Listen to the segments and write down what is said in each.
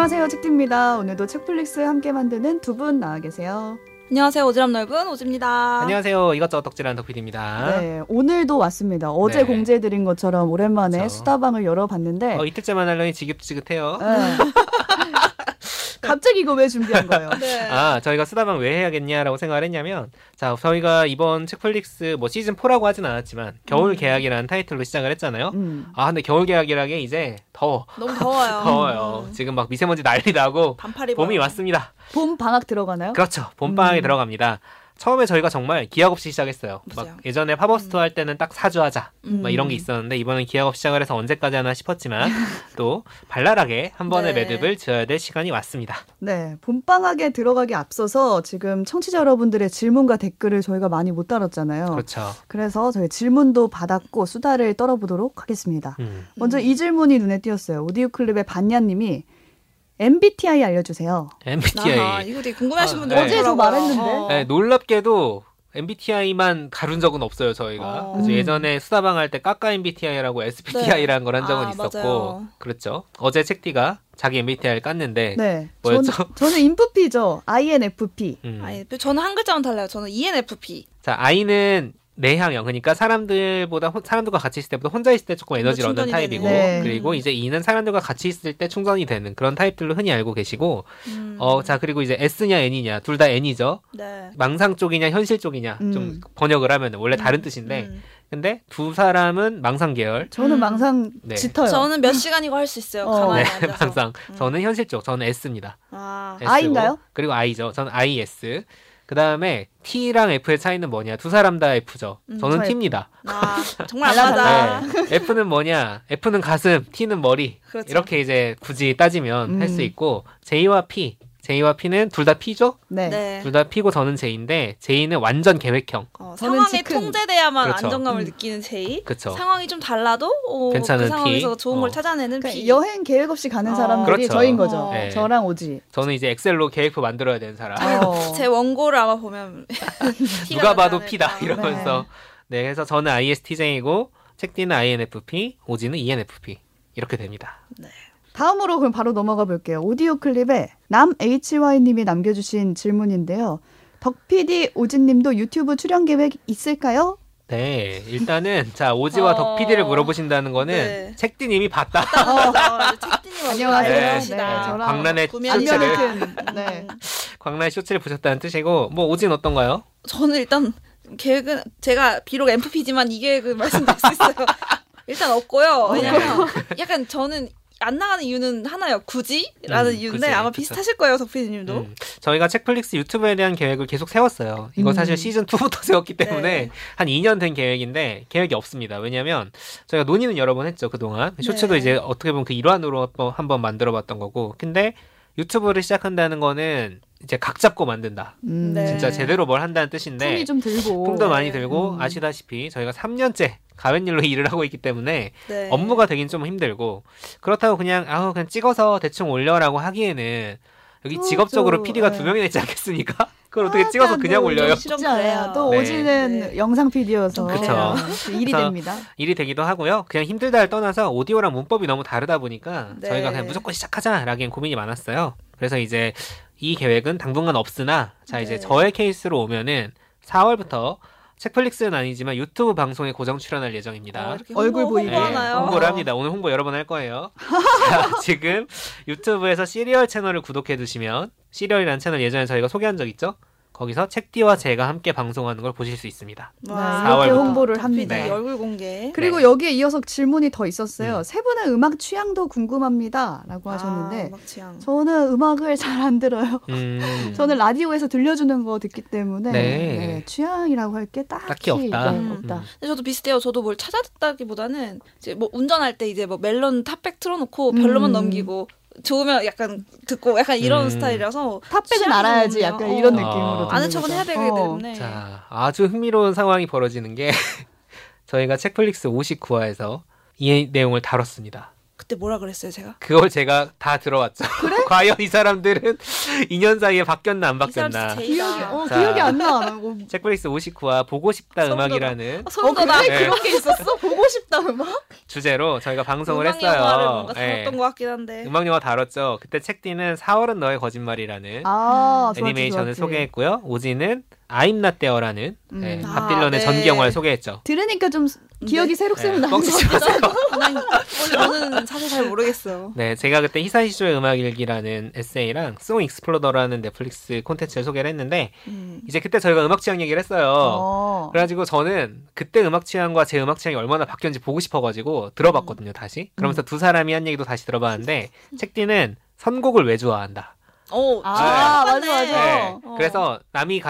안녕하세요, 책디입니다. 오늘도 책플릭스 함께 만드는 두 분 나와 계세요. 안녕하세요, 오지랖 넓은 오지입니다. 안녕하세요, 이것저것 덕질하는 덕필입니다. 네, 오늘도 왔습니다. 어제 공지해드린 것처럼 오랜만에 수다방을 열어봤는데 이틀째만 하려니 지긋지긋해요. 갑자기 이거 왜 준비한 거예요? 네. 아, 저희가 수다방 왜 해야겠냐라고 생각을 했냐면, 자, 저희가 이번 책플릭스 뭐 시즌 4라고 하진 않았지만 겨울 개학이라는 타이틀로 시작을 했잖아요. 아, 근데 겨울 개학이라는 게 이제 더워. 너무 더워요. 더워요. 지금 막 미세먼지 난리 나고 반팔 봄이 왔습니다. 봄 방학 들어가나요? 그렇죠. 봄 방학에 들어갑니다. 처음에 저희가 정말 기약 없이 시작했어요. 맞아요. 막 예전에 팝업스토어 할 때는 딱 4주 하자 막 이런 게 있었는데, 이번엔 기약 없이 시작을 해서 언제까지 하나 싶었지만 또 발랄하게 한 번의 매듭을 지어야 될 시간이 왔습니다. 네, 봄방학에 들어가기 앞서서 지금 청취자 여러분들의 질문과 댓글을 저희가 많이 못 다뤘잖아요. 그렇죠. 그래서 저희 질문도 받았고 수다를 떨어보도록 하겠습니다. 먼저 이 질문이 눈에 띄었어요. 오디오클립의 반야님이 MBTI 알려주세요. MBTI. 아하, 이거 되게 궁금해하시는 분들 어제도 말했는데. 네, 놀랍게도 MBTI만 다룬 적은 없어요, 저희가. 그래서 예전에 수다방 할 때 까까 MBTI라고 SBTI라는 걸 한 적은 있었고. 맞아요. 그렇죠. 어제 책디가 자기 MBTI를 깠는데 뭐였죠? 저는 INFP죠. INFP. 저는 한 글자만 달라요. 저는 ENFP. 자, I는 내향형, 그러니까 사람들과 같이 있을 때보다 혼자 있을 때 조금 에너지를 얻는 타입이고, 그리고 이제 E는 사람들과 같이 있을 때 충전이 되는 그런 타입들로 흔히 알고 계시고, 자, 그리고 이제 S냐 N이냐, 둘 다 N이죠. 네. 망상 쪽이냐 현실 쪽이냐, 좀 번역을 하면 원래 다른 뜻인데, 근데 두 사람은 망상 계열. 저는 망상 짙어요. 저는 몇 시간이고 할 수 있어요. 가만히 앉아서. 망상. 저는 현실 쪽, 저는 S입니다. 아, S고, I인가요? 그리고 I죠. 저는 IS. 그 다음에 T랑 F의 차이는 뭐냐? 두 사람 다 F죠. 저는 T입니다. 아, 정말 맞아. 네. F는 뭐냐? F는 가슴, T는 머리. 그렇죠. 이렇게 이제 굳이 따지면 할 수 있고, J와 P. J와 P는 둘 다 P죠? 네. 둘 다 P고 저는 J인데, J는 완전 계획형. 상황에 통제돼야만 그렇죠. 안정감을 느끼는 J. 그쵸. 상황이 좀 달라도 괜찮은 그 상황에서 P. 좋은 걸 찾아내는 그러니까 P. 여행 계획 없이 가는 사람들이 그렇죠. 저인 거죠. 네. 저랑 오지. 저는 이제 엑셀로 계획표 만들어야 되는 사람. 제 원고를 아마 보면 누가 봐도 P다 이러면서. 네, 그래서 저는 ISTJ이고 책디는 INFP, 오지는 ENFP 이렇게 됩니다. 네. 다음으로 그럼 바로 넘어가 볼게요. 오디오 클립에 남HY님이 남겨주신 질문인데요. 덕PD 오지님도 유튜브 출연 계획 있을까요? 네, 일단은 자 오지와 덕PD를 물어보신다는 거는 책디님이 봤다. 책디님 안녕하세요. 광란의 쇼츠를 광란의 쇼츠를 보셨다는 뜻이고, 뭐 오지는 어떤가요? 저는 일단 계획은 제가 비록 MFP지만 이 계획을 말씀드릴 수 있어요. 일단 없고요. 왜냐면 약간 저는 안 나가는 이유는 하나요. 굳이? 라는 이유인데 그치, 아마 비슷하실 거예요. 덕피디님도. 저희가 책플릭스 유튜브에 대한 계획을 계속 세웠어요. 이거 사실 시즌2부터 세웠기 때문에 한 2년 된 계획인데 계획이 없습니다. 왜냐하면 저희가 논의는 여러 번 했죠. 그동안. 쇼츠도 이제 어떻게 보면 그 일환으로 한번 만들어봤던 거고. 근데 유튜브를 시작한다는 거는 이제 각 잡고 만든다. 진짜 제대로 뭘 한다는 뜻인데. 통이 좀 들고. 통도 많이 들고 아시다시피 저희가 3년째. 가웬일로 일을 하고 있기 때문에 업무가 되긴 좀 힘들고, 그렇다고 그냥 그냥 찍어서 대충 올려라고 하기에는 여기 직업적으로 PD가 두 명이나 있지 않겠습니까? 그걸 어떻게 찍어서 그냥 올려요? 쉽지 않아요. 또 오지는 영상 PD여서 그렇죠. 일이 됩니다. 일이 되기도 하고요. 그냥 힘들다를 떠나서 오디오랑 문법이 너무 다르다 보니까 저희가 그냥 무조건 시작하자라기엔 고민이 많았어요. 그래서 이제 이 계획은 당분간 없으나, 자 이제 저의 케이스로 오면은 4월부터 책플릭스는 아니지만 유튜브 방송에 고정 출연할 예정입니다. 얼굴 보이게 홍보를 합니다. 오늘 홍보 여러 번 할 거예요. 자, 지금 유튜브에서 시리얼 채널을 구독해 두시면, 시리얼이라는 채널 예전에 저희가 소개한 적 있죠? 거기서 책디와 제가 함께 방송하는 걸 보실 수 있습니다. 와, 4월부터. 이렇게 홍보를 합니다. 얼굴 공개. 그리고 여기에 이어서 질문이 더 있었어요. 세 분의 음악 취향도 궁금합니다. 라고 하셨는데 음악 취향. 저는 음악을 잘 안 들어요. 저는 라디오에서 들려주는 거 듣기 때문에 취향이라고 할 게 딱히 없다. 근데 저도 비슷해요. 저도 뭘 찾아 듣다기보다는 이제 뭐 운전할 때 이제 뭐 멜론 탑백 틀어놓고 별로만 넘기고 좋으면 약간 듣고 약간 이런 스타일이라서 탑백은 알아야지 약간 이런 느낌으로 아는 척은 해야 되기 때문에. 자, 아주 흥미로운 상황이 벌어지는 게 저희가 책플릭스 59화에서 이 내용을 다뤘습니다. 그때 뭐라 그랬어요 제가? 그걸 제가 다 들어왔죠. 그래? 과연 이 사람들은 2년 사이에 바뀌었나 안 바뀌었나. 기억이 안 나. 책플릭스 59화 보고 싶다 음악이라는. 선도다. 그래? 그런 게 있었어? 보고 싶다 음악? 주제로 저희가 방송을 했어요. 음악영화를 뭔가 다뤘던 것 같긴 한데. 음악영화 다뤘죠. 그때 책디는 4월은 너의 거짓말이라는 애니메이션을 소개했고요. 오지는 I'm not there라는 밥 딜런의 전기영화를 소개했죠. 들으니까 좀 기억이 새록새록 나는 것 같아요. 저는 사실 잘 모르겠어요. 네, 제가 그때 히사시조의 음악일기라는 에세이랑 Song Exploder라는 넷플릭스 콘텐츠를 소개를 했는데 이제 그때 저희가 음악 취향 얘기를 했어요. 그래가지고 저는 그때 음악 취향과 제 음악 취향이 얼마나 바뀌었는지 보고 싶어가지고 들어봤거든요. 다시. 그러면서 두 사람이 한 얘기도 다시 들어봤는데 책디는 선곡을 왜 좋아한다. 오, 맞아. 네. 그래서 남이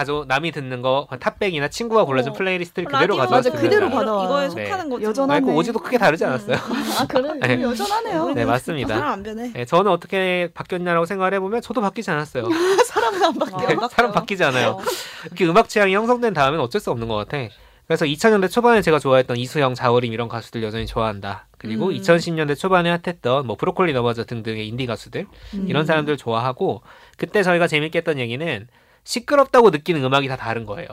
듣는 거 탑백이나 친구가 골라준 플레이리스트를 그대로 가져왔어요. 그대로 받아. 이거에 속하는 거죠. 여전하네. 말고 오지도 크게 다르지 않았어요. 아, 그래. 네. 여전하네요. 네, 맞습니다. 사람 안 변해. 네, 저는 어떻게 바뀌었냐라고 생각을 해보면 저도 바뀌지 않았어요. 사람은 안 바뀌어. 네, 사람 바뀌지 않아요. 이렇게 음악 취향이 형성된 다음엔 어쩔 수 없는 것 같아. 그래서 2000년대 초반에 제가 좋아했던 이수영, 자우림 이런 가수들 여전히 좋아한다. 그리고 2010년대 초반에 핫했던 뭐 브로콜리 너마저 등등의 인디 가수들 이런 사람들 좋아하고 그때 저희가 재밌게 했던 얘기는 시끄럽다고 느끼는 음악이 다 다른 거예요.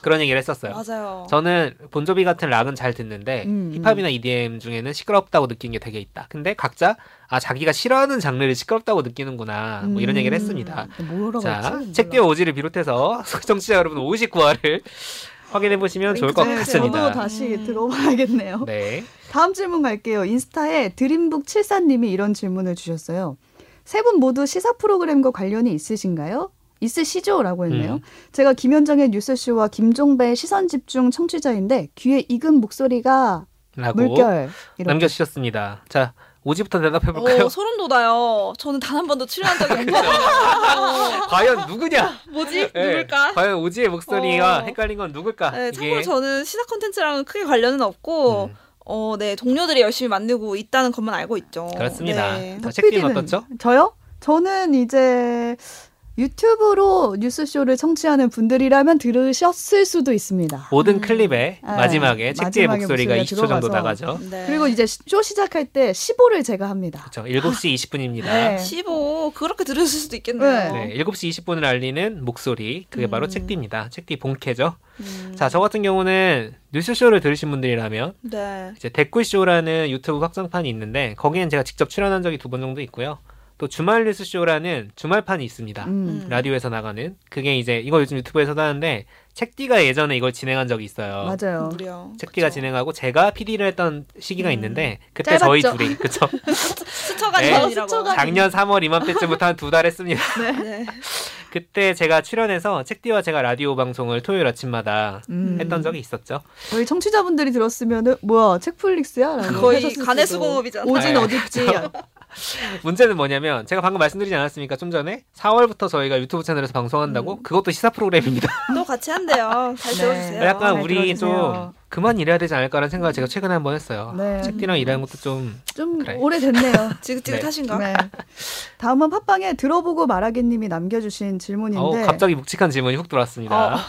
그런 얘기를 했었어요. 맞아요. 저는 본조비 같은 락은 잘 듣는데 힙합이나 EDM 중에는 시끄럽다고 느낀 게 되게 있다. 근데 각자 자기가 싫어하는 장르를 시끄럽다고 느끼는구나. 뭐 이런 얘기를 했습니다. 자, 책디와 오지를 비롯해서 청취자 여러분 59화를 확인해보시면 좋을 것 같습니다. 저도 다시 들어봐야겠네요. 네. 다음 질문 갈게요. 인스타에 드림북74님이 이런 질문을 주셨어요. 세 분 모두 시사 프로그램과 관련이 있으신가요? 있으시죠? 라고 했네요. 제가 김현정의 뉴스쇼와 김종배의 시선집중 청취자인데 귀에 익은 목소리가 라고 물결 이렇게. 남겨주셨습니다. 자, 오지부터 대답해볼까요? 소름 돋아요. 저는 단 한 번도 출연한 적이 없어요. 과연 누구냐? 뭐지? 네. 누굴까? 과연 오지의 목소리와 헷갈린 건 누굴까? 네, 참고로 저는 시사 콘텐츠랑은 크게 관련은 없고 네, 동료들이 열심히 만들고 있다는 것만 알고 있죠. 그렇습니다. 네. 책디는 어떻죠? 저요? 저는 이제 유튜브로 뉴스쇼를 청취하는 분들이라면 들으셨을 수도 있습니다. 모든 클립의 마지막에 책디의 목소리가 20초 정도 나가죠. 네. 그리고 이제 쇼 시작할 때 15를 제가 합니다. 그렇죠. 7시 20분입니다. 네. 15. 그렇게 들으실 수도 있겠네요. 네. 7시 20분을 알리는 목소리. 그게 바로 책디입니다. 책디 본캐죠. 자, 저 같은 경우는 뉴스쇼를 들으신 분들이라면 이제 댓글쇼라는 유튜브 확장판이 있는데 거기엔 제가 직접 출연한 적이 2번 정도 있고요. 또 주말 뉴스쇼라는 주말판이 있습니다. 라디오에서 나가는. 그게 이제 이거 요즘 유튜브에서도 하는데 책디가 예전에 이걸 진행한 적이 있어요. 맞아요. 책디가 진행하고 제가 PD를 했던 시기가 있는데 그때 짧았죠. 저희 둘이. 그쵸? 스쳐가지고. 작년 3월 이맘때쯤부터 한 2달 했습니다. 네. 그때 제가 출연해서 책디와 제가 라디오 방송을 토요일 아침마다 했던 적이 있었죠. 저희 청취자분들이 들었으면은 뭐야 책플릭스야? 거의 가내수공업이잖아요. 오진 어딨지? 문제는 뭐냐면 제가 방금 말씀드리지 않았습니까? 좀 전에 4월부터 저희가 유튜브 채널에서 방송한다고 그것도 시사 프로그램입니다. 또 같이 한대요. 잘 들어주세요. 약간 잘 우리 들어주세요. 좀 그만 일해야 되지 않을까라는 생각을 제가 최근에 한번 했어요. 책디랑 일하는 것도 좀 그래. 오래됐네요. 지긋지긋하신가? 네. 다음은 팟빵에 들어보고 말하기님이 남겨주신 질문인데 갑자기 묵직한 질문이 훅 들어왔습니다.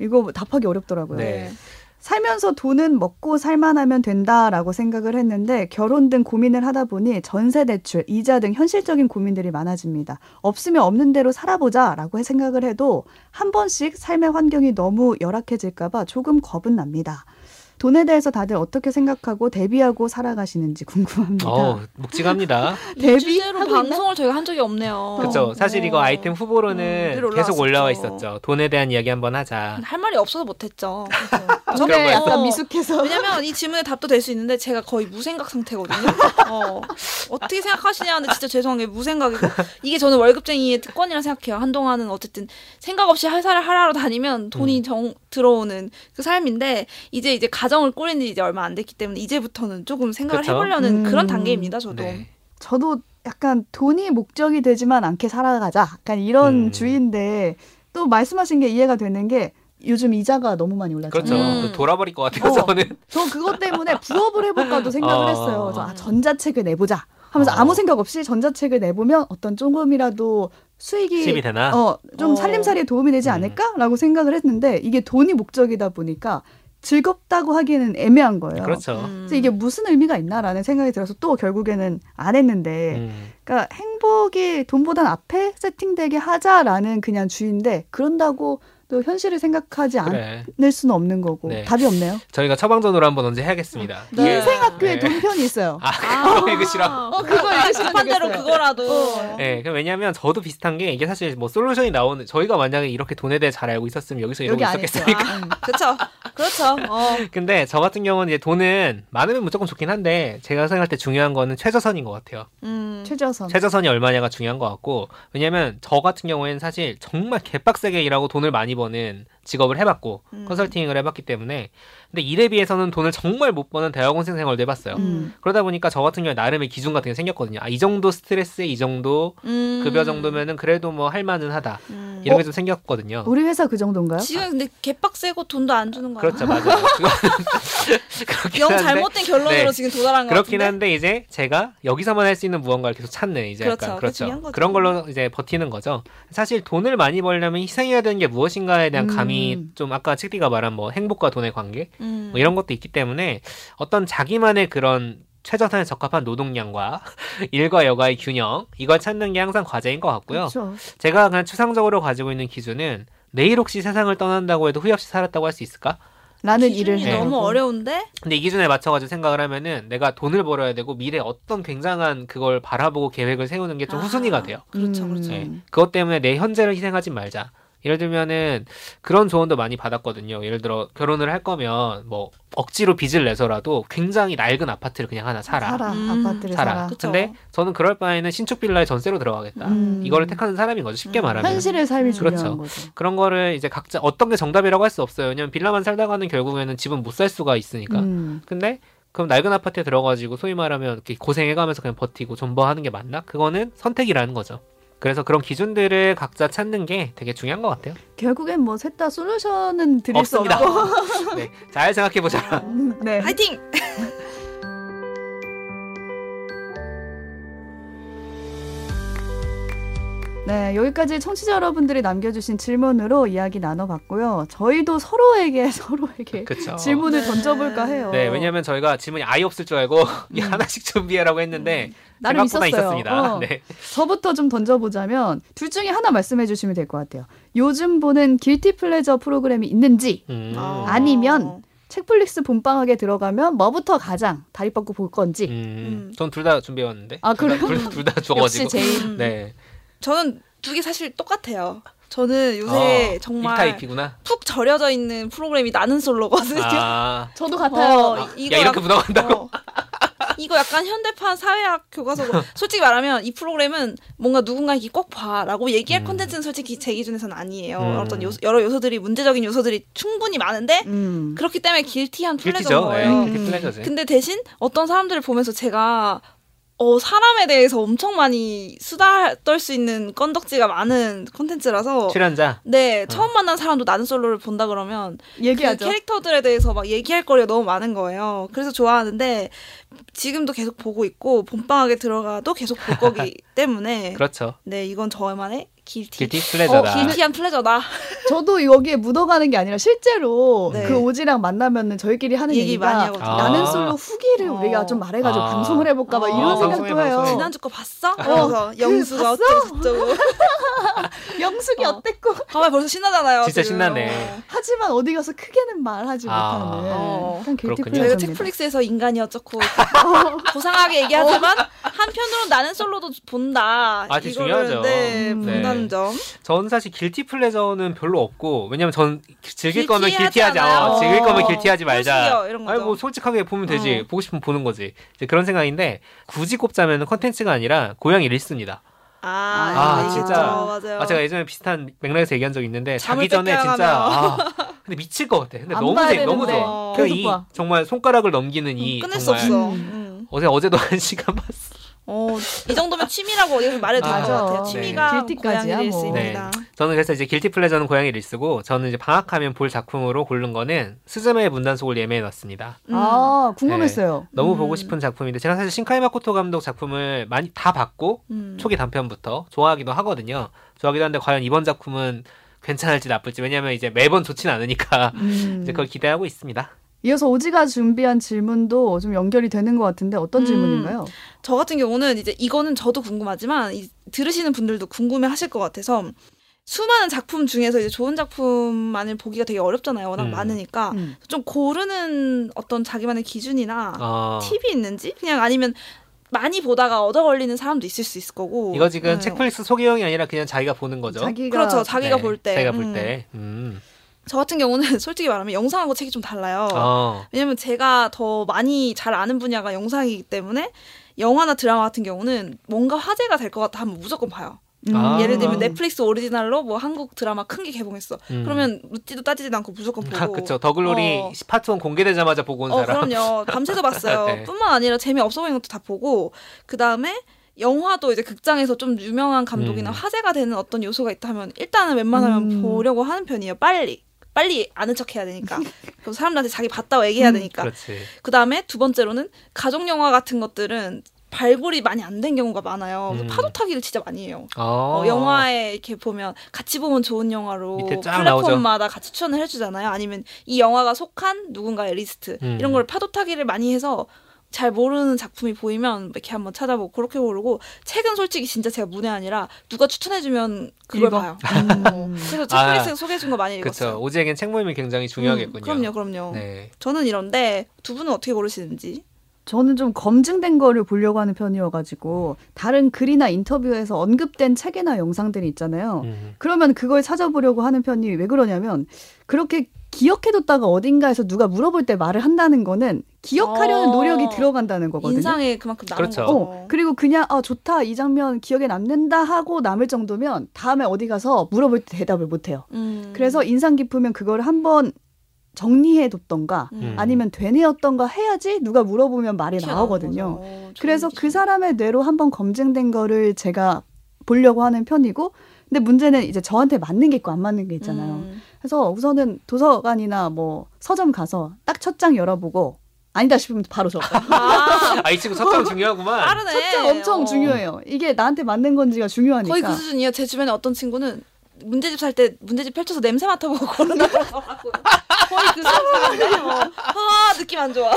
이거 답하기 어렵더라고요. 네. 살면서 돈은 먹고 살만 하면 된다라고 생각을 했는데 결혼 등 고민을 하다 보니 전세 대출, 이자 등 현실적인 고민들이 많아집니다. 없으면 없는 대로 살아보자라고 생각을 해도 한 번씩 삶의 환경이 너무 열악해질까 봐 조금 겁은 납니다. 돈에 대해서 다들 어떻게 생각하고 대비하고 살아가시는지 궁금합니다. 묵직합니다. 실제로 방송을 저희가 한 적이 없네요. 그렇죠. 사실 이거 아이템 후보로는 계속 올라와 있었죠. 돈에 대한 이야기 한번 하자. 할 말이 없어서 못했죠. 저게 약간 미숙해서. 왜냐면 이 질문에 답도 될 수 있는데 제가 거의 무생각 상태거든요. 어떻게 생각하시냐 하는데 진짜 죄송하게 무생각이고 이게 저는 월급쟁이의 특권이라 생각해요. 한동안은 어쨌든 생각 없이 회사를 하러 다니면 돈이 들어오는 그 삶인데 이제 가정을 꾸린 지 이제 얼마 안 됐기 때문에 이제부터는 조금 생각을 해보려는 그런 단계입니다. 저도. 네. 저도 약간 돈이 목적이 되지만 않게 살아가자. 약간 이런 주의인데 또 말씀하신 게 이해가 되는 게 요즘 이자가 너무 많이 올랐잖아요. 그렇죠. 돌아버릴 것 같아요. 저는. 저 그것 때문에 부업을 해볼까도 생각을 했어요. 전자책을 내보자 하면서 아무 생각 없이 전자책을 내보면 어떤 조금이라도 수익이 되나? 좀 살림살이에 도움이 되지 않을까라고 생각을 했는데 이게 돈이 목적이다 보니까 즐겁다고 하기에는 애매한 거예요. 그렇죠. 이게 무슨 의미가 있나라는 생각이 들어서 또 결국에는 안 했는데 그러니까 행복이 돈보단 앞에 세팅되게 하자라는 그냥 주의인데 그런다고 또 현실을 생각하지 그래. 않을 수는 없는 거고 네. 답이 없네요. 저희가 처방전으로 한번 언제 해야겠습니다. 네. 인생학교에 네. 돈편이 있어요. 그거 읽으시라고. 그거 읽으시면 대로 그거라도. 네, 왜냐하면 저도 비슷한 게 이게 사실 뭐 솔루션이 나오는 저희가 만약에 이렇게 돈에 대해 잘 알고 있었으면 여기서 이러고 있었겠습니까? 그렇죠. 그렇죠. 근데 저 같은 경우는 이제 돈은 많으면 무조건 좋긴 한데 제가 생각할 때 중요한 거는 최저선인 것 같아요. 최저선이 얼마냐가 중요한 것 같고 왜냐하면 저 같은 경우에는 사실 정말 개빡세게 일하고 돈을 많이 버는 직업을 해봤고 컨설팅을 해봤기 때문에 근데 일에 비해서는 돈을 정말 못 버는 대학원생 생활도 해봤어요. 그러다 보니까 저 같은 경우에 나름의 기준 같은 게 생겼거든요. 아, 이 정도 스트레스에 이 정도 급여 정도면은 그래도 뭐 할 만은 하다. 이런 게 좀 생겼거든요. 우리 회사 그 정도인가요? 지금 근데 개빡세고 돈도 안 주는 거야. 그렇죠. 맞아요. 영 잘못된 결론으로 네. 지금 도달한 것 그렇긴 같은데? 한데 이제 제가 여기서만 할 수 있는 무언가를 계속 찾는 이제 그렇죠. 약간 그렇죠. 그런 걸로 이제 버티는 거죠. 사실 돈을 많이 벌려면 희생해야 되는 게 무엇인가에 대한 감이 좀 아까 책디가 말한 뭐 행복과 돈의 관계 뭐 이런 것도 있기 때문에 어떤 자기만의 그런 최저선에 적합한 노동량과 일과 여가의 균형 이걸 찾는 게 항상 과제인 것 같고요. 그렇죠. 제가 그냥 추상적으로 가지고 있는 기준은 내일 혹시 세상을 떠난다고 해도 후회 없이 살았다고 할 수 있을까? 라는 일을 해요. 너무 어려운데? 근데 이 기준에 맞춰가지고 생각을 하면은 내가 돈을 벌어야 되고 미래에 어떤 굉장한 그걸 바라보고 계획을 세우는 게 좀 후순위가 돼요. 그렇죠. 그렇죠. 네. 그것 때문에 내 현재를 희생하지 말자. 예를 들면은 그런 조언도 많이 받았거든요. 예를 들어 결혼을 할 거면 뭐 억지로 빚을 내서라도 굉장히 낡은 아파트를 그냥 하나 사라. 아파트를 사라. 근데 저는 그럴 바에는 신축 빌라에 전세로 들어가겠다. 이거를 택하는 사람인 거죠. 쉽게 말하면. 현실의 삶이 중요한 그렇죠. 거죠. 그런 거를 이제 각자 어떤 게 정답이라고 할 수 없어요. 왜냐면 빌라만 살다가는 결국에는 집은 못 살 수가 있으니까. 근데 그럼 낡은 아파트에 들어가지고 소위 말하면 이렇게 고생해가면서 그냥 버티고 존버하는 게 맞나? 그거는 선택이라는 거죠. 그래서 그런 기준들을 각자 찾는 게 되게 중요한 것 같아요. 결국엔 뭐 셋 다 솔루션은 드릴 없습니다. 수 없고. 네, 잘 생각해보자. 네. 화이팅! 네, 여기까지 청취자 여러분들이 남겨주신 질문으로 이야기 나눠봤고요. 저희도 서로에게 그쵸. 질문을 네. 던져볼까 해요. 네, 왜냐하면 저희가 질문이 아예 없을 줄 알고 하나씩 준비하라고 했는데 나름 생각보다 있었습니다. 네. 저부터 좀 던져보자면 둘 중에 하나 말씀해 주시면 될 것 같아요. 요즘 보는 길티 플레저 프로그램이 있는지 아니면 책플릭스 본방학에 들어가면 뭐부터 가장 다리 뻗고 볼 건지. 전 둘 다 준비해왔는데. 아, 그래요? 둘 다 죽어가지고. 역시 제일. 네. 저는 두 개 사실 똑같아요. 저는 요새 정말 푹 절여져 있는 프로그램이 나는 솔로거든요. 저도 같아요. 이거 이렇게 묻어간다고? 이거 약간 현대판 사회학 교과서고 솔직히 말하면 이 프로그램은 뭔가 누군가에게 꼭 봐라고 얘기할 콘텐츠는 솔직히 제 기준에서는 아니에요. 어떤 여러 요소들이 문제적인 요소들이 충분히 많은데 그렇기 때문에 길티한 플레저인 거예요. 근데 대신 어떤 사람들을 보면서 제가 사람에 대해서 엄청 많이 수다 떨 수 있는 건덕지가 많은 콘텐츠라서 출연자? 네. 처음 만난 사람도 나는 솔로를 본다 그러면 얘기하죠. 그 캐릭터들에 대해서 막 얘기할 거리가 너무 많은 거예요. 그래서 좋아하는데 지금도 계속 보고 있고 본방학에 들어가도 계속 볼 거기 때문에 그렇죠. 네. 이건 저만의 길티 플레저다. 길티한 플레저다. 저도 여기에 묻어가는 게 아니라 실제로 네. 그 오지랑 만나면은 저희끼리 하는 얘기가 많이 하거든요. 나는 솔로 후기를 우리가 좀 말해가지고 방송을 해볼까 막 이런 생각도 해요. 지난주 거 봤어? 영수가 어쩌고 영숙이 어땠고 가만히 벌써 신나잖아요. 진짜 지금. 신나네. 하지만 어디 가서 크게는 말하지 못하는 약간 길티 플레저입니다. 저희가 책플릭스에서 인간이 어쩌고 고상하게 얘기하지만 한편으로는 나는 솔로도 본다. 아주 중요하죠. 네. 본다. 저는 사실 길티 플레저는 별로 없고 왜냐면 전 즐길 거면 길티하지 즐길 거면 길티하지 말자. 아니 뭐 솔직하게 보면 되지. 보고 싶으면 보는 거지. 이제 그런 생각인데 굳이 꼽자면 컨텐츠가 아니라 고양이 릴스입니다. 진짜. 맞아요. 제가 예전에 비슷한 맥락에서 얘기한 적이 있는데 자기 전에 진짜 근데 미칠 것 같아. 근데 너무 좋아. 그래서 이 정말 손가락을 넘기는 이 끝낼 수 없어. 어제도 1시간 봤어. 이 정도면 취미라고 어디서 말해도 될 것 같아요. 취미가 네. 고양이 릴스입니다. 네. 저는 그래서 이제 길티 플레저는 고양이 릴스고 저는 이제 방학하면 볼 작품으로 고른 거는 스즈메의 문단속을 예매해놨습니다. 궁금했어요. 네. 너무 보고 싶은 작품인데 제가 사실 신카이 마코토 감독 작품을 많이 다 봤고 초기 단편부터 좋아하기도 하거든요. 좋아하기도 하는데 과연 이번 작품은 괜찮을지 나쁠지. 왜냐하면 이제 매번 좋진 않으니까 이제 그걸 기대하고 있습니다. 이어서 오지가 준비한 질문도 좀 연결이 되는 것 같은데 어떤 질문인가요? 저 같은 경우는 이제 이거는 저도 궁금하지만 들으시는 분들도 궁금해하실 것 같아서 수많은 작품 중에서 이제 좋은 작품만을 보기가 되게 어렵잖아요. 워낙 많으니까 좀 고르는 어떤 자기만의 기준이나 팁이 있는지 그냥 아니면 많이 보다가 얻어 걸리는 사람도 있을 수 있을 거고. 이거 지금 책플릭스 소개형이 아니라 그냥 자기가 보는 거죠. 그렇죠. 자기가 볼 때. 자기가 볼 때. 저 같은 경우는 솔직히 말하면 영상하고 책이 좀 달라요. 왜냐면 제가 더 많이 잘 아는 분야가 영상이기 때문에 영화나 드라마 같은 경우는 뭔가 화제가 될 것 같다 하면 무조건 봐요. 예를 들면 넷플릭스 오리지널로 뭐 한국 드라마 큰 게 개봉했어. 그러면 묻지도 따지지도 않고 무조건 보고. 그쵸. 더 글로리 파트 1 공개되자마자 보고 온 사람. 그럼요. 밤새도 봤어요. 네. 뿐만 아니라 재미없어 보이는 것도 다 보고. 그다음에 영화도 이제 극장에서 좀 유명한 감독이나 화제가 되는 어떤 요소가 있다 하면 일단은 웬만하면 보려고 하는 편이에요. 빨리 아는 척 해야 되니까. 그럼 사람들한테 자기 봤다고 얘기해야 되니까. 그렇지. 그다음에 두 번째로는 가족 영화 같은 것들은 발굴이 많이 안 된 경우가 많아요. 파도 타기를 진짜 많이 해요. 영화에 이렇게 보면 같이 보면 좋은 영화로 플랫폼마다 같이 추천을 해주잖아요. 아니면 이 영화가 속한 누군가의 리스트 이런 걸 파도 타기를 많이 해서 잘 모르는 작품이 보이면 이렇게 한번 찾아보고 그렇게 고르고 책은 솔직히 진짜 제가 문외한이라 누가 추천해주면 그걸 봐요. 그래서 책플릭스 소개해준 거 많이 읽었어요. 그렇죠. 오지에겐 책 모임이 굉장히 중요하겠군요. 그럼요. 네. 저는 이런데 두 분은 어떻게 고르시는지? 저는 좀 검증된 거를 보려고 하는 편이어가지고 다른 글이나 인터뷰에서 언급된 책이나 영상들이 있잖아요. 그러면 그걸 찾아보려고 하는 편이 왜 그러냐면 그렇게 기억해뒀다가 어딘가에서 누가 물어볼 때 말을 한다는 거는 기억하려는 노력이 들어간다는 거거든요. 인상에 그만큼 남은 거죠. 그리고 그냥 좋다 이 장면 기억에 남는다 하고 남을 정도면 다음에 어디 가서 물어볼 때 대답을 못해요. 그래서 인상 깊으면 그걸 한번 정리해뒀던가 아니면 되뇌었던가 해야지 누가 물어보면 말이 나오거든요. 그래서 그 사람의 뇌로 한번 검증된 거를 제가 보려고 하는 편이고 근데 문제는 이제 저한테 맞는 게 있고 안 맞는 게 있잖아요. 그래서 우선은 도서관이나 뭐 서점 가서 딱 첫 장 열어보고 아니다 싶으면 바로 저. 이 친구 첫 장 중요하구만. 빠르네. 첫 장 엄청 중요해요. 이게 나한테 맞는 건지가 중요하니까. 거의 그 수준이에요. 제 주변에 어떤 친구는 문제집 살 때 문제집 펼쳐서 냄새 맡아보고 고르는 거 거의 그 수준인데 느낌 안 좋아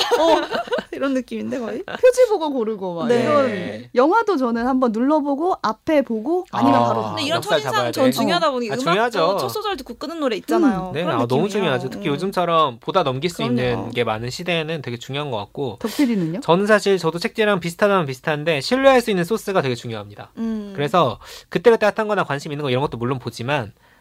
이런 느낌인데 거의 표지 보고 고르고 막 이런. 영화도 저는 한번 눌러보고 앞에 보고 아니면 바로 근데 이런 첫인상 전 중요하다 보니 음악도 첫 소절 듣고 끄는 노래 있잖아요. 네, 너무 중요하죠. 특히 요즘처럼 보다 넘길 수 있는 게 많은 시대에는 되게 중요한 것 같고. 덕필이는요? 저는 사실 저도 책제랑 비슷하다면 비슷한데 신뢰할 수 있는 소스가 되게 중요합니다. 그래서 그때그때 핫한 거나 관심 있는 거 이런 것도 물론 보지만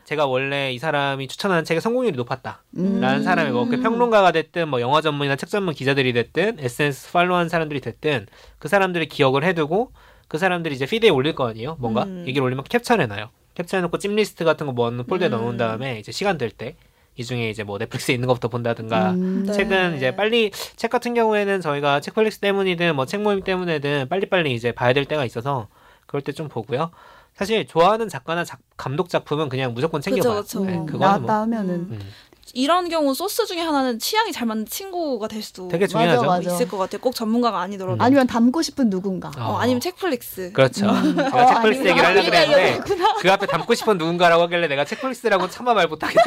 제가 원래 이 사람이 추천하는 책의 성공률이 높았다 라는 사람이 뭐 그 평론가가 됐든 뭐 영화 전문이나 책 전문 기자들이 됐든 SNS 팔로우한 사람들이 됐든 그 사람들의 기억을 해두고 그 사람들이 이제 피드에 올릴 거 아니에요. 뭔가 얘기를 올리면 캡처해놔요. 캡처해놓고 찜리스트 같은 거 먼 폴더에 넣어놓은 다음에 이제 시간 될 때 이 중에 이제 뭐 넷플릭스에 있는 것부터 본다든가 책은 이제 빨리 책 같은 경우에는 저희가 책플릭스 때문이든 뭐 책 모임 때문에든 빨리빨리 이제 봐야 될 때가 있어서 그럴 때 좀 보고요. 사실 좋아하는 작가나 감독 작품은 그냥 무조건 챙겨봐요. 그거 나왔다면은 이런 경우 소스 중에 하나는 취향이 잘 맞는 친구가 될 수도 되게 중요하죠. 맞아. 있을 것 같아요. 꼭 전문가가 아니더라도. 아니면 담고 싶은 누군가. 아니면 책플릭스. 그렇죠. 제가 책플릭스 얘기를 하려고 그랬는데 그 앞에 담고 싶은 누군가라고 하길래 내가 책플릭스라고 차마 말 못하겠다.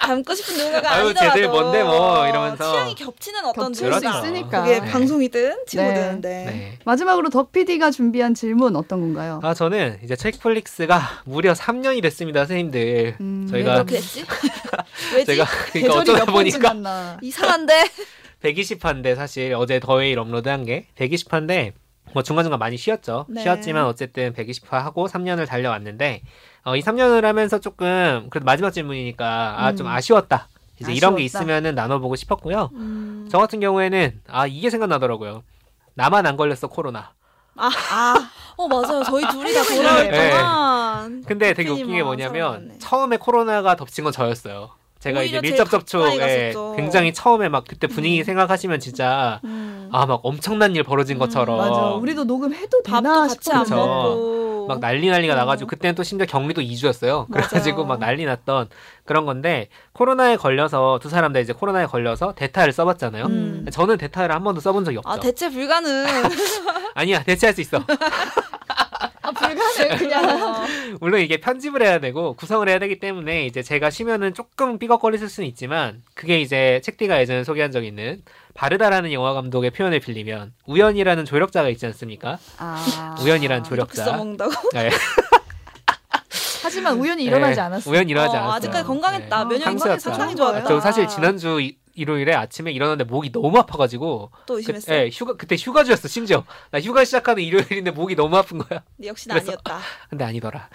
담고 싶은 누군가가 아니더라도 쟤들 뭔데 뭐 이러면서 취향이 겹치는 어떤 수 있으니까 그게 방송이든 친구든. 네. 마지막으로 덕 PD가 준비한 질문 어떤 건가요? 저는 이제 책플릭스가 무려 3년이 됐습니다. 선생님들 저희가 왜 그렇게 됐지? 왜지? 제가 그러니까 어쩌다 보니까 이상한데 120화인데 사실 어제 더웨일 업로드한 게 120화인데 뭐 중간중간 많이 쉬었죠. 네. 쉬었지만 어쨌든 120화 하고 3년을 달려왔는데 이 3년을 하면서 조금 그래도 마지막 질문이니까 좀 아쉬웠다. 이제 이런 게 있으면은 나눠보고 싶었고요. 저 같은 경우에는 이게 생각나더라고요. 나만 안 걸렸어 코로나. 맞아요. 저희 둘이 다 돌아올 동안. 근데 되게 웃긴 게 뭐냐면 처음에 코로나가 덮친 건 저였어요. 제가 이제 밀접 접촉에 굉장히 처음에 막 그때 분위기 생각하시면 진짜 막 엄청난 일 벌어진 것처럼. 맞아. 우리도 녹음해도 되나 싶죠. 밥도 같이 안 먹고. 막 난리가 나가지고 그때는 또 심지어 격리도 2주였어요. 그래가지고 막 난리 났던 그런 건데 코로나에 걸려서 두 사람 다 이제 코로나에 걸려서 대타를 써봤잖아요. 저는 대타를 한 번도 써본 적이 없죠. 대체 불가능. 아니야. 대체할 수 있어. 불가능 그냥. 물론 이게 편집을 해야 되고 구성을 해야 되기 때문에 이제 제가 쉬면은 조금 삐걱거리실 수는 있지만, 그게 이제 책디가 예전에 소개한 적이 있는 바르다라는 영화 감독의 표현을 빌리면 우연이라는 조력자가 있지 않습니까? 아... 우연이라는 조력자. 써먹는다고? 네. 하지만 우연히 일어나지 않았어요. 우연히 일어나지 않았어요. 아직까지 건강했다. 면역력이 상당히 좋았다. 저 사실 지난주 일요일에 아침에 일어났는데 목이 너무 아파가지고 또 의심했어요. 네, 그때 휴가주였어. 심지어 나 휴가 시작하는 일요일인데 목이 너무 아픈 거야. 역시나 그래서, 아니었다. 근데 아니더라.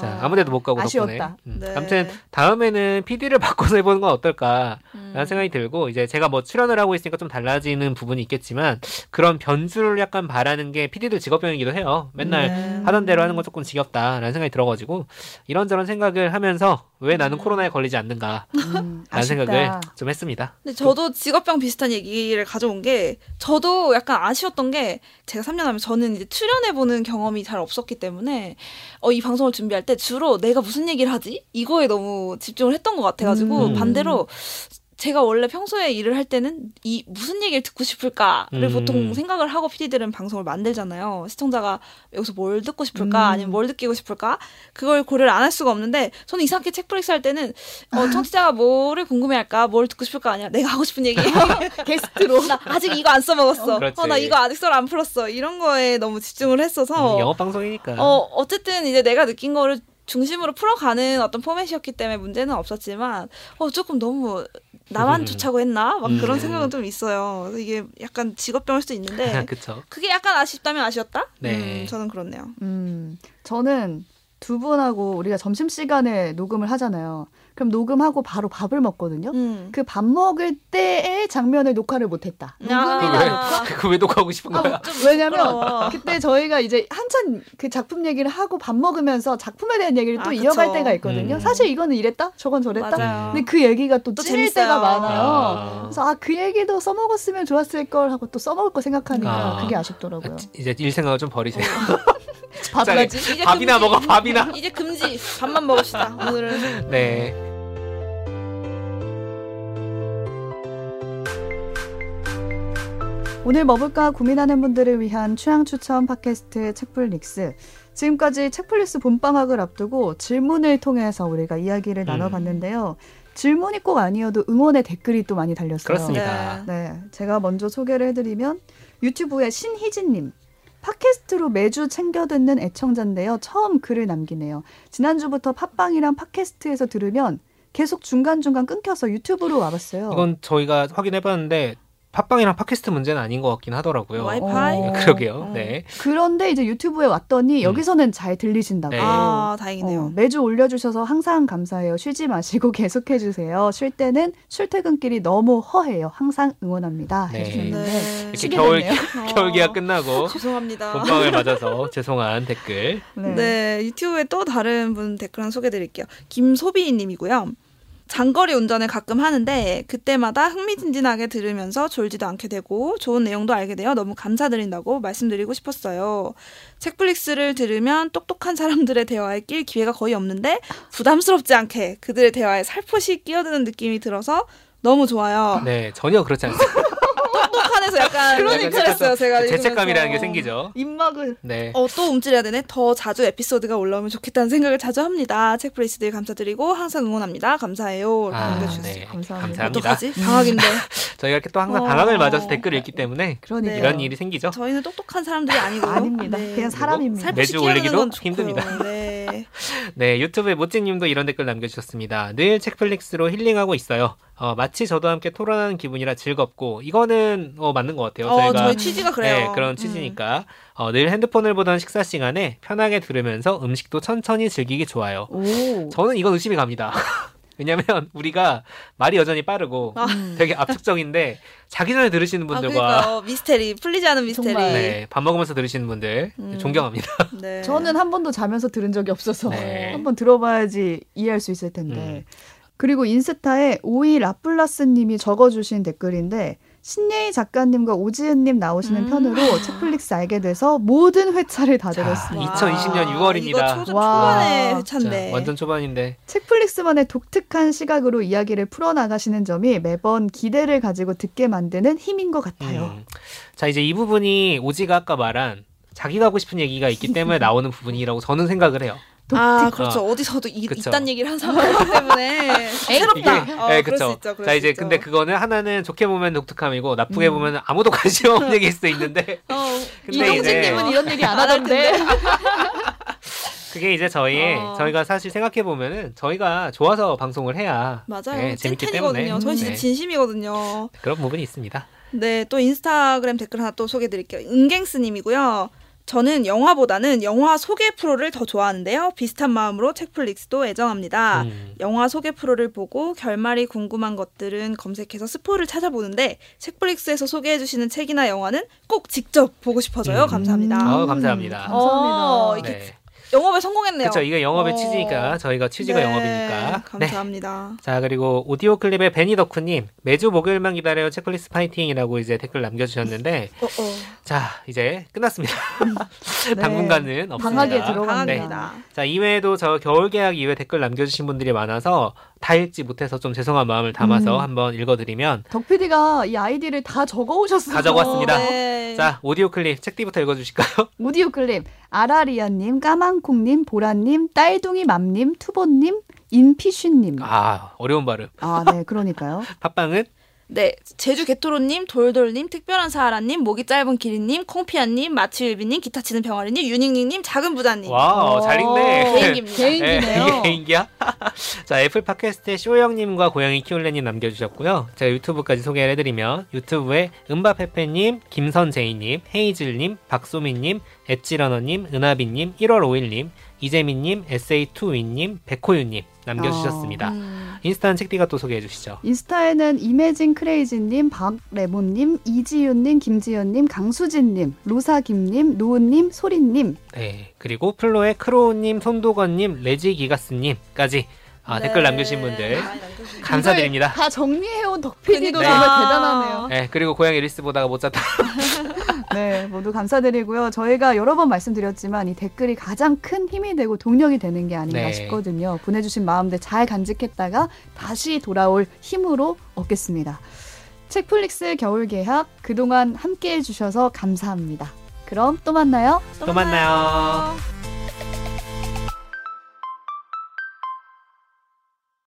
자, 아무데도 못 가고 덕분에. 네. 아무튼 다음에는 PD를 바꿔서 해보는 건 어떨까라는 생각이 들고, 이제 제가 뭐 출연을 하고 있으니까 좀 달라지는 부분이 있겠지만 그런 변수를 약간 바라는 게 PD들 직업병이기도 해요. 맨날 하던 대로 하는 건 조금 지겹다라는 생각이 들어가지고 이런저런 생각을 하면서 왜 나는 코로나에 걸리지 않는가라는 생각을 좀 했습니다. 근데 저도 직업병 비슷한 얘기를 가져온 게, 저도 약간 아쉬웠던 게 제가 3년 하면 저는 이제 출연해보는 경험이 잘 없었기 때문에 이 방송을 준비할 때 주로 내가 무슨 얘기를 하지? 이거에 너무 집중을 했던 것 같아가지고 반대로 제가 원래 평소에 일을 할 때는 이 무슨 얘기를 듣고 싶을까를 보통 생각을 하고 PD들은 방송을 만들잖아요. 시청자가 여기서 뭘 듣고 싶을까 아니면 뭘 느끼고 싶을까, 그걸 고려를 안 할 수가 없는데, 저는 이상하게 책플릭스 할 때는 청취자가 뭐를 궁금해할까, 뭘 듣고 싶을까 아니야 내가 하고 싶은 얘기 게스트로 나 아직 이거 안 써먹었어, 나 이거 아직 썰 안 풀었어, 이런 거에 너무 집중을 했어서 영업방송이니까 어쨌든 이제 내가 느낀 거를 중심으로 풀어가는 어떤 포맷이었기 때문에 문제는 없었지만 조금 너무 나만 좋자고 했나? 막 그런 생각은 좀 있어요. 이게 약간 직업병일 수도 있는데 그쵸? 그게 약간 아쉽다면 아쉬웠다? 네. 저는 그렇네요. 저는 두 분하고 우리가 점심시간에 녹음을 하잖아요. 그럼 녹음하고 바로 밥을 먹거든요. 그 밥 먹을 때의 장면을 녹화를 못했다. 그거 왜 녹화하고 싶은 거야? 왜냐면 그때 저희가 이제 한참 그 작품 얘기를 하고 밥 먹으면서 작품에 대한 얘기를 또 이어갈 때가 있거든요. 사실 이거는 이랬다, 저건 저랬다. 맞아요. 근데 그 얘기가 또 찔릴 때가 많아요. 그래서 그 얘기도 써먹었으면 좋았을 걸 하고 또 써먹을 거 생각하니까 그게 아쉽더라고요. 이제 일 생각을 좀 버리세요. 밥이지. 밥이나 금지. 먹어. 밥이나. 이제 금지. 밥만 먹읍시다. 오늘은. 네. 오늘 뭐 볼까 고민하는 분들을 위한 취향 추천 팟캐스트 책플릭스. 지금까지 책플릭스 봄방학을 앞두고 질문을 통해서 우리가 이야기를 나눠봤는데요. 질문이 꼭 아니어도 응원의 댓글이 또 많이 달렸어요. 그렇습니다. 네, 제가 먼저 소개를 해드리면 유튜브의 신희진님. 팟캐스트로 매주 챙겨 듣는 애청자인데요. 처음 글을 남기네요. 지난주부터 팟빵이랑 팟캐스트에서 들으면 계속 중간중간 끊겨서 유튜브로 와봤어요. 이건 저희가 확인해봤는데 팟빵이랑 팟캐스트 문제는 아닌 것 같긴 하더라고요. 와이파이? 그러게요. 네. 그런데 이제 유튜브에 왔더니 여기서는 잘 들리신다고. 네. 아, 다행이네요. 매주 올려주셔서 항상 감사해요. 쉬지 마시고 계속해주세요. 쉴 때는 출퇴근길이 너무 허해요. 항상 응원합니다. 네. 해주셨는데 이렇게 겨울기가 끝나고 죄송합니다. 봄방을 맞아서 죄송한 댓글. 네. 유튜브에 또 다른 분 댓글 하나 소개해드릴게요. 김소비님이고요. 장거리 운전을 가끔 하는데 그때마다 흥미진진하게 들으면서 졸지도 않게 되고 좋은 내용도 알게 되어 너무 감사드린다고 말씀드리고 싶었어요. 책플릭스를 들으면 똑똑한 사람들의 대화에 낄 기회가 거의 없는데 부담스럽지 않게 그들의 대화에 살포시 끼어드는 느낌이 들어서 너무 좋아요. 네, 전혀 그렇지 않습니다. 똑똑한에서 약간 그런 느낌을 했어요. 제가 죄책감이라는 게 생기죠. 입막을. 네. 또 움찔해야 되네. 더 자주 에피소드가 올라오면 좋겠다는 생각을 자주 합니다. 책플릭스들 감사드리고 항상 응원합니다. 감사해요. 남겨주셨어요. 네. 감사합니다. 어떡하지? 방학인데. 저희가 이렇게 또 항상 방학을 맞아서 댓글을 읽기 때문에 그러니까 이런 일이 생기죠. 저희는 똑똑한 사람들이 아니고 아닙니다. 네. 그냥 사람입니다. 매주 올리기도 힘듭니다. 네. 네, 유튜브에 모찌님도 이런 댓글 남겨주셨습니다. 늘 책플릭스로 힐링하고 있어요. 마치 저도 함께 토론하는 기분이라 즐겁고, 이거는 맞는 것 같아요. 저희 취지가 그래요. 네, 그런 취지니까. 늘 핸드폰을 보던 식사 시간에 편하게 들으면서 음식도 천천히 즐기기 좋아요. 저는 이건 의심이 갑니다. 왜냐면 우리가 말이 여전히 빠르고 되게 압축적인데 자기 전에 들으시는 분들과 그러니까 미스테리 풀리지 않은 미스테리. 네, 밥 먹으면서 들으시는 분들 존경합니다. 네. 저는 한 번도 자면서 들은 적이 없어서 한번 들어봐야지 이해할 수 있을 텐데. 그리고 인스타에 오이 라플라스님이 적어주신 댓글인데 신예희 작가님과 오지은님 나오시는 편으로 책플릭스 알게 돼서 모든 회차를 다 들었습니다. 2020년 6월입니다. 이거 초반에 회차인데. 완전 초반인데. 책플릭스만의 독특한 시각으로 이야기를 풀어나가시는 점이 매번 기대를 가지고 듣게 만드는 힘인 것 같아요. 자, 이제 이 부분이 오지가 아까 말한 자기가 하고 싶은 얘기가 있기 때문에 나오는 부분이라고 저는 생각을 해요. 아, 그렇죠. 어디서도 이딴 얘기를 한 사람이기 때문에 새롭다. 네, 그렇죠. 자, 이제 근데 그거는 하나는 좋게 보면 독특함이고 나쁘게 보면 아무도 관심 없는 얘기일 수도 있는데. 이동진님은 이런 얘기 안 하던데. 그게 이제 저희가 사실 생각해 보면은 저희가 좋아서 방송을 해야 맞아요. 네, 재밌기 때문에. 저희 진짜 진심이거든요. 그런 부분이 있습니다. 네, 또 인스타그램 댓글 하나 또 소개해드릴게요. 은갱스님이고요. 저는 영화보다는 영화 소개 프로를 더 좋아하는데요. 비슷한 마음으로 책플릭스도 애정합니다. 영화 소개 프로를 보고 결말이 궁금한 것들은 검색해서 스포를 찾아보는데 책플릭스에서 소개해주시는 책이나 영화는 꼭 직접 보고 싶어져요. 감사합니다. 감사합니다. 감사합니다. 네. 영업에 성공했네요. 그렇죠. 이게 영업의 취지니까 저희가 취지가 영업이니까. 감사합니다. 네. 자, 그리고 오디오 클립의 베니더쿠님 매주 목요일만 기다려요. 책플릭스 파이팅이라고 이제 댓글 남겨주셨는데 자, 이제 끝났습니다. 네. 당분간은 없습니다. 방학에 들어갑니다. 네. 자, 이외에도 저 겨울개학 이외 댓글 남겨주신 분들이 많아서 다 읽지 못해서 좀 죄송한 마음을 담아서 한번 읽어드리면 덕PD가 이 아이디를 다 적어오셨어요. 다 적어왔습니다. 네. 자, 오디오 클립 책띠부터 읽어주실까요? 오디오 클립 아라리아님, 까망콩님, 보라님, 딸둥이맘님, 투보님, 인피쉬님. 아, 어려운 발음. 아, 네, 그러니까요. 팟빵은? 네, 제주 개토로님, 돌돌님, 특별한 사하라님, 목이 짧은 기린님, 콩피아님, 마츠일비님, 기타치는 병아리님, 유닝닝님, 작은 부자님. 와우, 잘 읽네. 개인기입니다. 개인기네요. 이게 개인기야? 자, 애플 팟캐스트에 쇼영님과 고양이 키울레님 남겨주셨고요. 제가 유튜브까지 소개를 해드리면 유튜브에 은바페페님, 김선재이님, 헤이즐님, 박소민님, 엣지러너님, 은하비님, 1월 5일님, 이재민님, SA2위님, 백호유님 남겨주셨습니다. 인스타는 책띠가 또 소개해 주시죠. 인스타에는 이매진 크레이지님, 박레몬님, 이지윤님, 김지연님, 강수진님, 로사김님, 노은님, 소린님. 네, 그리고 플로의 크로우님, 손도건님, 레지기가스님까지 댓글 남겨주신 분들 감사드립니다. 다 정리해온 덕PD도 정말 대단하네요. 네, 그리고 고양이 리스 보다가 못 잤다. 네, 모두 감사드리고요. 저희가 여러 번 말씀드렸지만 이 댓글이 가장 큰 힘이 되고 동력이 되는 게 아닌가 싶거든요. 보내주신 마음들 잘 간직했다가 다시 돌아올 힘으로 얻겠습니다. 책플릭스 겨울개학 그동안 함께해 주셔서 감사합니다. 그럼 또 만나요.